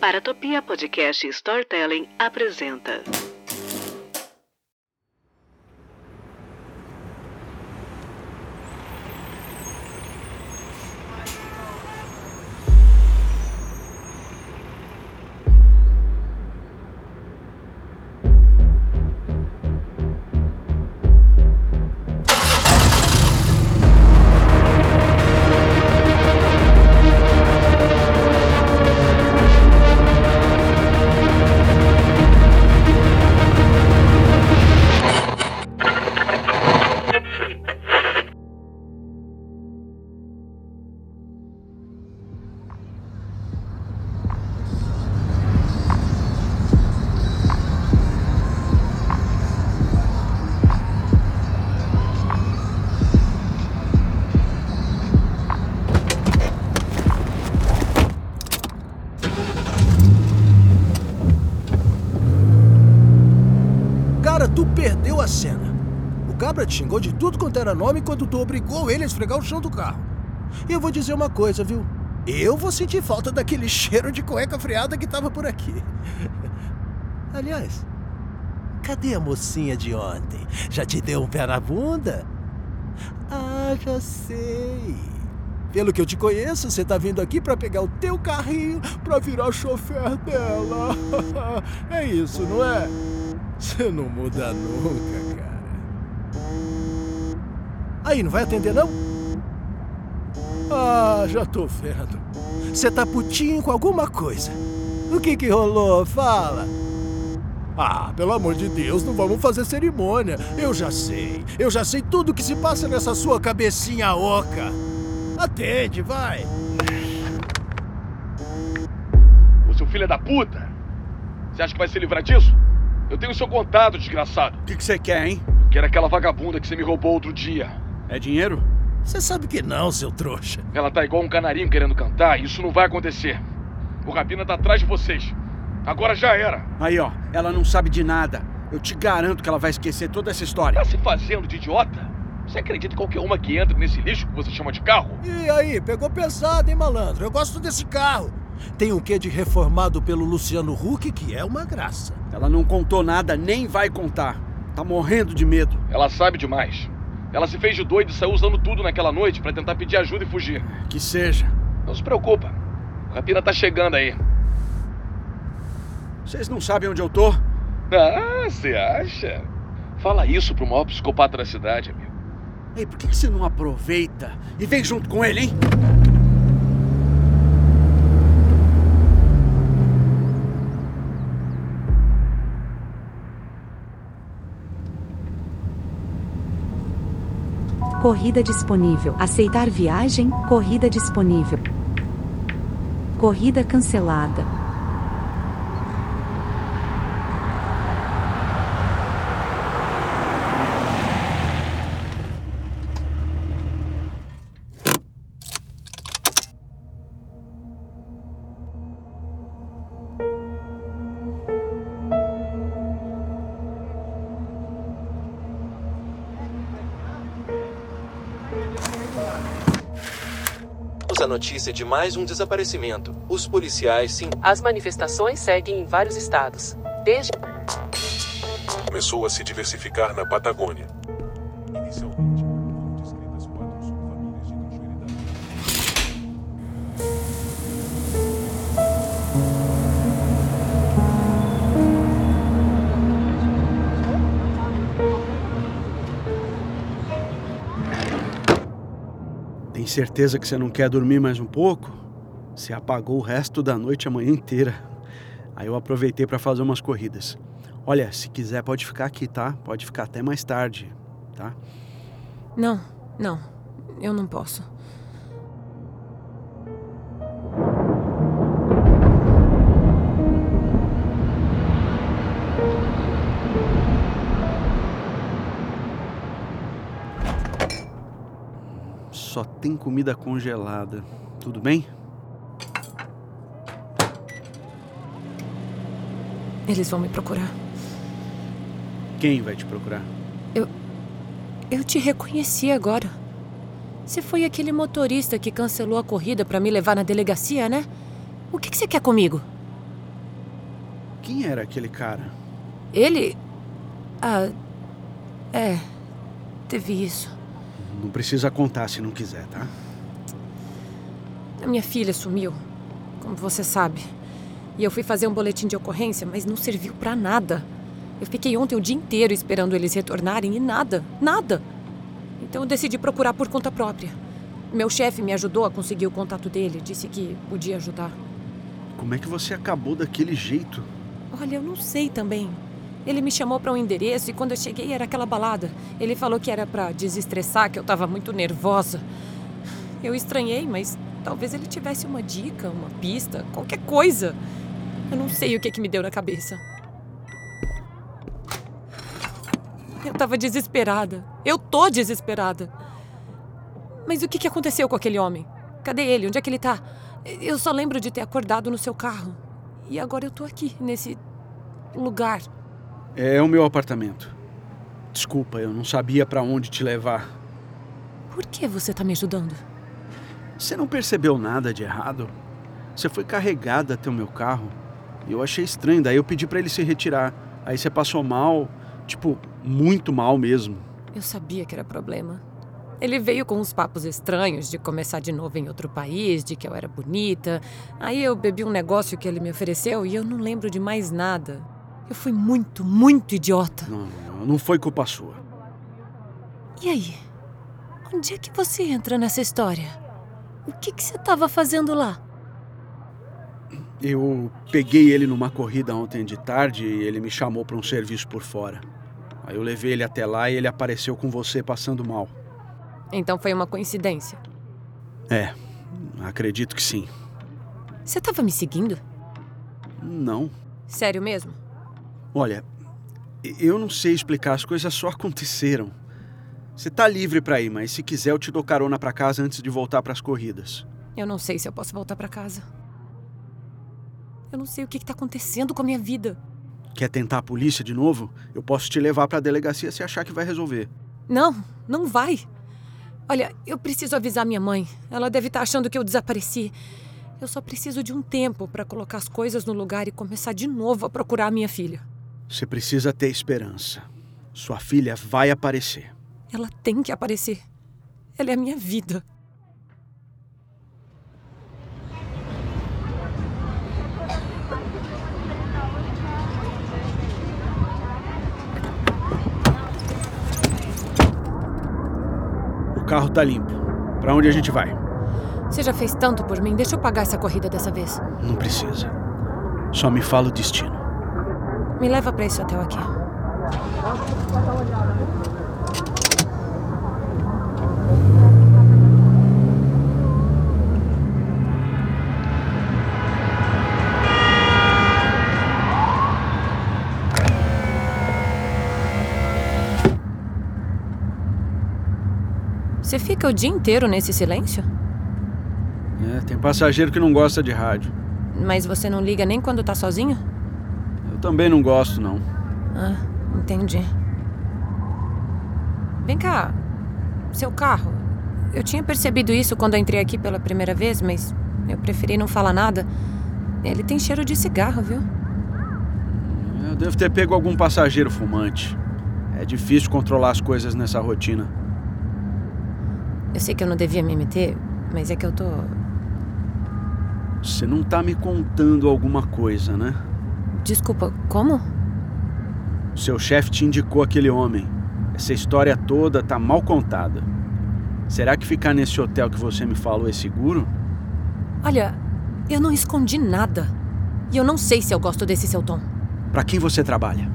Paratopia Podcast Storytelling apresenta. Tu perdeu a cena. O cabra te xingou de tudo quanto era nome enquanto tu obrigou ele a esfregar o chão do carro. E eu vou dizer uma coisa, viu? Eu vou sentir falta daquele cheiro de cueca freada que tava por aqui. Aliás, cadê a mocinha de ontem? Já te deu um pé na bunda? Ah, já sei. Pelo que eu te conheço, você tá vindo aqui pra pegar o teu carrinho pra virar chofer dela. É isso, não é? Você não muda nunca, cara. Aí, não vai atender, não? Ah, já tô vendo. Você tá putinho com alguma coisa. O que rolou? Fala. Ah, pelo amor de Deus, não vamos fazer cerimônia. Eu já sei tudo o que se passa nessa sua cabecinha oca. Atende, vai. Ô, seu filho da puta! Você acha que vai se livrar disso? Eu tenho o seu contato, desgraçado. O que você quer, hein? Eu quero aquela vagabunda que você me roubou outro dia. É dinheiro? Você sabe que não, seu trouxa. Ela tá igual um canarinho querendo cantar e isso não vai acontecer. O Rabina tá atrás de vocês. Agora já era. Aí, ó, ela não sabe de nada. Eu te garanto que ela vai esquecer toda essa história. Tá se fazendo de idiota? Você acredita em qualquer uma que entra nesse lixo que você chama de carro? E aí, pegou pesado, hein, malandro? Eu gosto desse carro. Tem um quê de reformado pelo Luciano Huck, que é uma graça. Ela não contou nada, nem vai contar. Tá morrendo de medo. Ela sabe demais. Ela se fez de doida e saiu usando tudo naquela noite pra tentar pedir ajuda e fugir. Que seja. Não se preocupa. O Rapina tá chegando aí. Vocês não sabem onde eu tô? Ah, você acha? Fala isso pro maior psicopata da cidade, amigo. Ei, por que você não aproveita e vem junto com ele, hein? Corrida disponível. Aceitar viagem. Corrida disponível. Corrida cancelada. A notícia de mais um desaparecimento. Os policiais sim. As manifestações seguem em vários estados. Desde... Começou a se diversificar na Patagônia. Inicialmente, foram descritas 4 subfamílias de tranquilidade. Certeza que você não quer dormir mais um pouco? Você apagou o resto da noite a manhã inteira. Aí eu aproveitei para fazer umas corridas. Olha, se quiser pode ficar aqui, tá? Pode ficar até mais tarde, tá? Não. Eu não posso. Só tem comida congelada. Tudo bem? Eles vão me procurar. Quem vai te procurar? Eu te reconheci agora. Você foi aquele motorista que cancelou a corrida pra me levar na delegacia, né? O que você quer comigo? Quem era aquele cara? Ele? Ah, é. Teve isso. Não precisa contar se não quiser, tá? A minha filha sumiu, como você sabe. E eu fui fazer um boletim de ocorrência, mas não serviu pra nada. Eu fiquei ontem o dia inteiro esperando eles retornarem e nada. Então eu decidi procurar por conta própria. Meu chefe me ajudou a conseguir o contato dele, disse que podia ajudar. Como é que você acabou daquele jeito? Olha, eu não sei também. Ele me chamou pra um endereço e quando eu cheguei era aquela balada. Ele falou que era pra desestressar, que eu tava muito nervosa. Eu estranhei, mas talvez ele tivesse uma dica, uma pista, qualquer coisa. Eu não sei o que me deu na cabeça. Eu tava desesperada. Eu tô desesperada. Mas o que aconteceu com aquele homem? Cadê ele? Onde é que ele tá? Eu só lembro de ter acordado no seu carro. E agora eu tô aqui, nesse lugar. É o meu apartamento. Desculpa, eu não sabia pra onde te levar. Por que você tá me ajudando? Você não percebeu nada de errado? Você foi carregada até o meu carro. Eu achei estranho, daí eu pedi pra ele se retirar. Aí você passou mal, tipo, muito mal mesmo. Eu sabia que era problema. Ele veio com uns papos estranhos, de começar de novo em outro país, de que eu era bonita. Aí eu bebi um negócio que ele me ofereceu e eu não lembro de mais nada. Eu fui muito idiota. Não foi culpa sua. E aí? Onde é que você entra nessa história? O que você estava fazendo lá? Eu peguei ele numa corrida ontem de tarde e ele me chamou para um serviço por fora. Aí eu levei ele até lá e ele apareceu com você passando mal. Então foi uma coincidência? É, acredito que sim. Você estava me seguindo? Não. Sério mesmo? Olha, eu não sei explicar, as coisas só aconteceram. Você tá livre pra ir, mas se quiser eu te dou carona pra casa antes de voltar pras corridas. Eu não sei se eu posso voltar pra casa. Eu não sei o que tá acontecendo com a minha vida. Quer tentar a polícia de novo? Eu posso te levar pra delegacia se achar que vai resolver. Não vai. Olha, eu preciso avisar minha mãe. Ela deve estar achando que eu desapareci. Eu só preciso de um tempo para colocar as coisas no lugar e começar de novo a procurar minha filha. Você precisa ter esperança. Sua filha vai aparecer. Ela tem que aparecer. Ela é a minha vida. O carro tá limpo. Pra onde a gente vai? Você já fez tanto por mim. Deixa eu pagar essa corrida dessa vez. Não precisa. Só me fala o destino. Me leva pra esse hotel aqui. Você fica o dia inteiro nesse silêncio? É, tem passageiro que não gosta de rádio. Mas você não liga nem quando tá sozinho? Eu também não gosto, não. Ah, entendi. Vem cá, seu carro. Eu tinha percebido isso quando eu entrei aqui pela primeira vez, mas eu preferi não falar nada. Ele tem cheiro de cigarro, viu? Eu devo ter pego algum passageiro fumante. É difícil controlar as coisas nessa rotina. Eu sei que eu não devia me meter, mas é que eu tô... Você não tá me contando alguma coisa, né? Desculpa, como? Seu chefe te indicou aquele homem. Essa história toda tá mal contada. Será que ficar nesse hotel que você me falou é seguro? Olha, eu não escondi nada. E eu não sei se eu gosto desse seu tom. Pra quem você trabalha?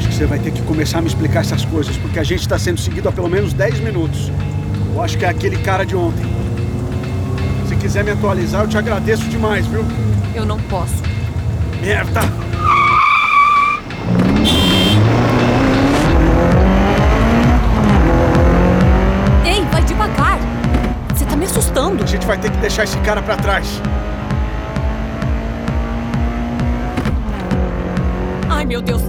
Você vai ter que começar a me explicar essas coisas, porque a gente está sendo seguido há pelo menos 10 minutos. Eu acho que é aquele cara de ontem. Se quiser me atualizar, eu te agradeço demais, viu? Eu não posso. Merda! Ei, vai devagar! Você tá me assustando! A gente vai ter que deixar esse cara pra trás. Ai, meu Deus!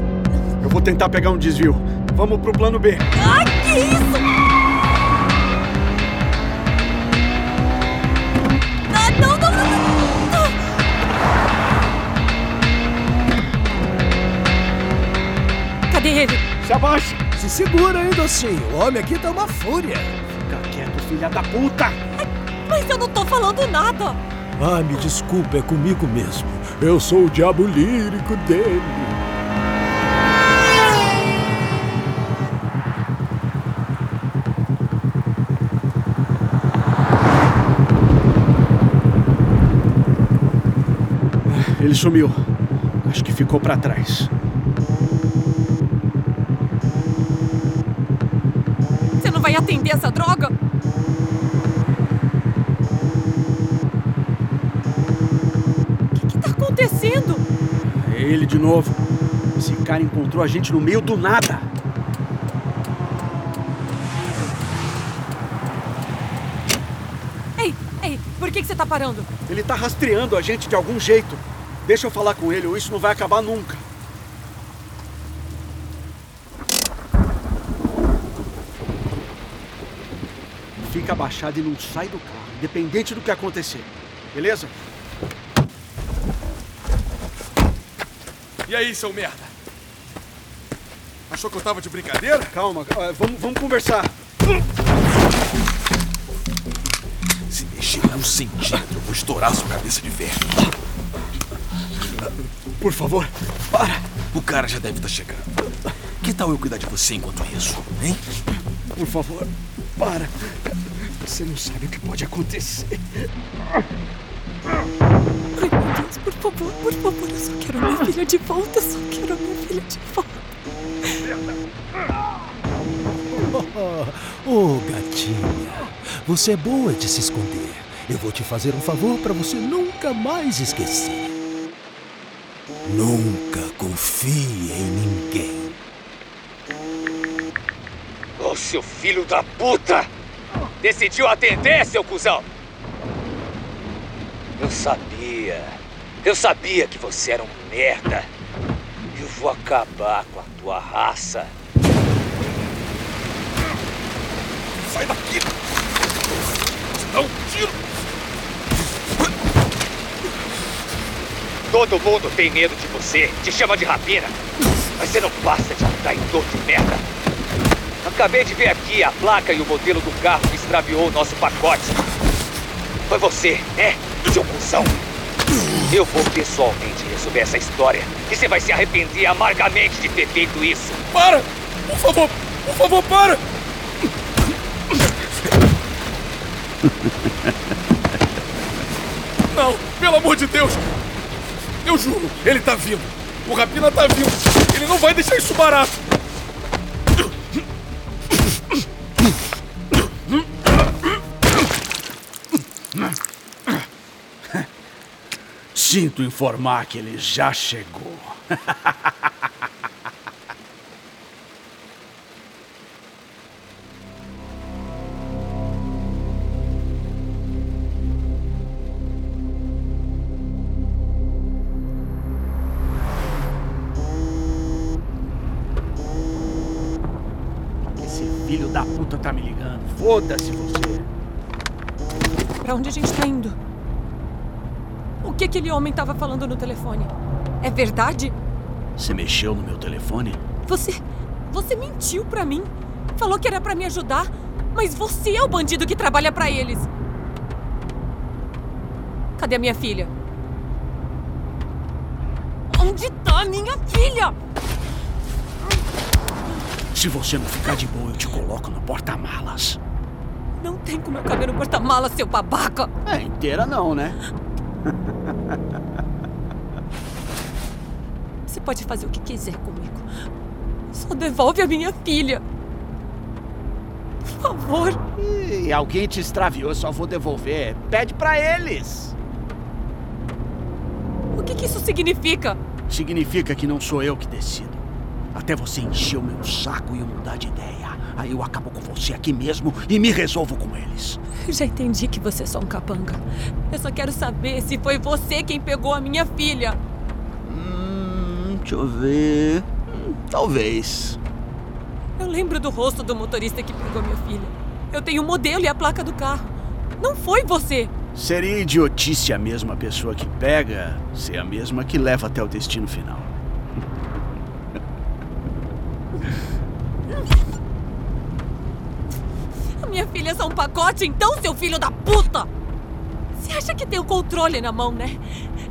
Eu vou tentar pegar um desvio. Vamos pro plano B. Ai, que isso! Ah, não! abaixo. Se segura aí, docinho. O homem aqui tá uma fúria. Fica quieto, filha da puta. Mas eu não tô falando nada. Ah, me desculpa, é comigo mesmo. Eu sou o diabo lírico dele. Ele sumiu. Acho que ficou pra trás. Você não vai atender essa droga? O que tá acontecendo? É ele de novo. Esse cara encontrou a gente no meio do nada. Ei, por que você tá parando? Ele tá rastreando a gente de algum jeito. Deixa eu falar com ele, ou isso não vai acabar nunca. Fica abaixado e não sai do carro, independente do que acontecer. Beleza? E aí, seu merda? Achou que eu tava de brincadeira? Calma, vamos conversar. Se mexer um centímetro, eu vou estourar sua cabeça de verme. Por favor, para! O cara já deve estar chegando. Que tal eu cuidar de você enquanto isso, hein? Por favor, para! Você não sabe o que pode acontecer. Ai, meu Deus, por favor, eu só quero a minha filha de volta, eu só quero a minha filha de volta. Oh, gatinha, você é boa de se esconder. Eu vou te fazer um favor para você nunca mais esquecer. Nunca confie em ninguém. Ô, seu filho da puta! Decidiu atender, seu cuzão? Eu sabia que você era um merda. Eu vou acabar com a tua raça. Sai daqui! Dá um tiro! Todo mundo tem medo de você, te chama de rapina, mas você não passa de um traidor de merda. Acabei de ver aqui a placa e o modelo do carro que extraviou o nosso pacote. Foi você, né, seu cuzão? Eu vou pessoalmente resolver essa história e você vai se arrepender amargamente de ter feito isso. Para! Por favor, para! Não, pelo amor de Deus! Eu juro, ele tá vindo. O rapina tá vindo. Ele não vai deixar isso barato. Sinto informar que ele já chegou. Filho da puta tá me ligando. Foda-se você. Pra onde a gente tá indo? O que aquele homem tava falando no telefone? É verdade? Você mexeu no meu telefone? Você mentiu pra mim. Falou que era pra me ajudar. Mas você é o bandido que trabalha pra eles. Cadê a minha filha? Onde tá a minha filha? Se você não ficar de boa, eu te coloco no porta-malas. Não tem como eu caber no porta-malas, seu babaca! É, inteira não, né? Você pode fazer o que quiser comigo. Só devolve a minha filha. Por favor. E alguém te extraviou, eu só vou devolver. Pede pra eles. O que isso significa? Significa que não sou eu que decido. Até você encher o meu saco e eu mudar de ideia. Aí eu acabo com você aqui mesmo e me resolvo com eles. Eu já entendi que você é só um capanga. Eu só quero saber se foi você quem pegou a minha filha. Deixa eu ver... Talvez. Eu lembro do rosto do motorista que pegou minha filha. Eu tenho o modelo e a placa do carro. Não foi você. Seria idiotice a mesma pessoa que pega ser a mesma que leva até o destino final. filha são um pacote, então, seu filho da puta! Você acha que tem o controle na mão, né?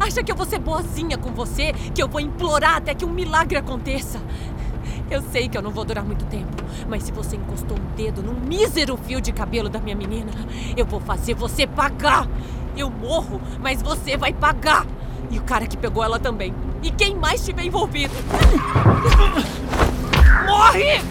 Acha que eu vou ser boazinha com você, que eu vou implorar até que um milagre aconteça? Eu sei que eu não vou durar muito tempo, mas se você encostou um dedo num mísero fio de cabelo da minha menina, eu vou fazer você pagar! Eu morro, mas você vai pagar! E o cara que pegou ela também. E quem mais tiver envolvido? Morre!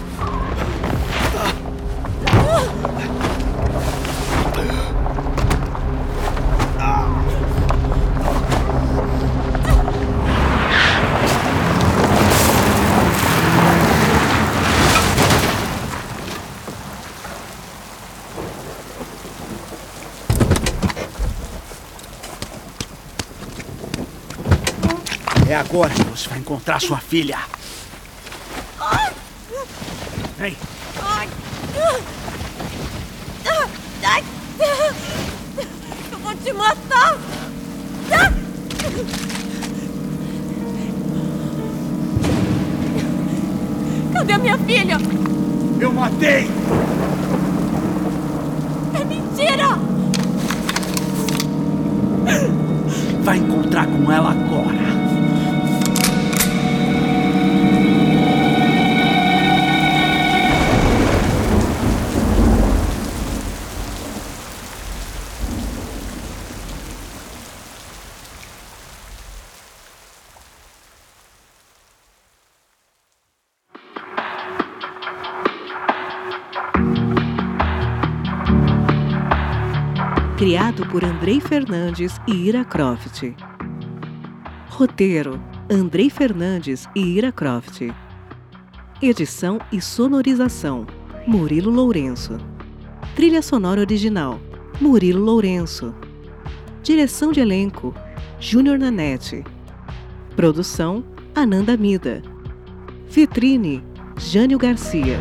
É agora que você vai encontrar sua filha. Vem. Eu vou te matar. Cadê a minha filha? Eu matei. É mentira. Vai encontrar com ela agora. Criado por Andrei Fernandes e Ira Croft. Roteiro: Andrei Fernandes e Ira Croft. Edição e sonorização: Murilo Lourenço. Trilha sonora original: Murilo Lourenço. Direção de elenco: Júnior Nanetti. Produção: Ananda Mida. Vitrine: Jânio Garcia.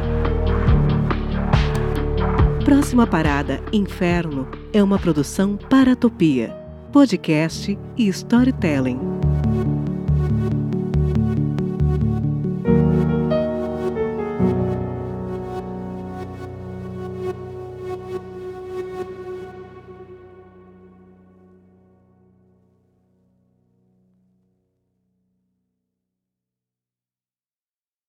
Próxima Parada, Inferno, é uma produção Paratopia, podcast e storytelling.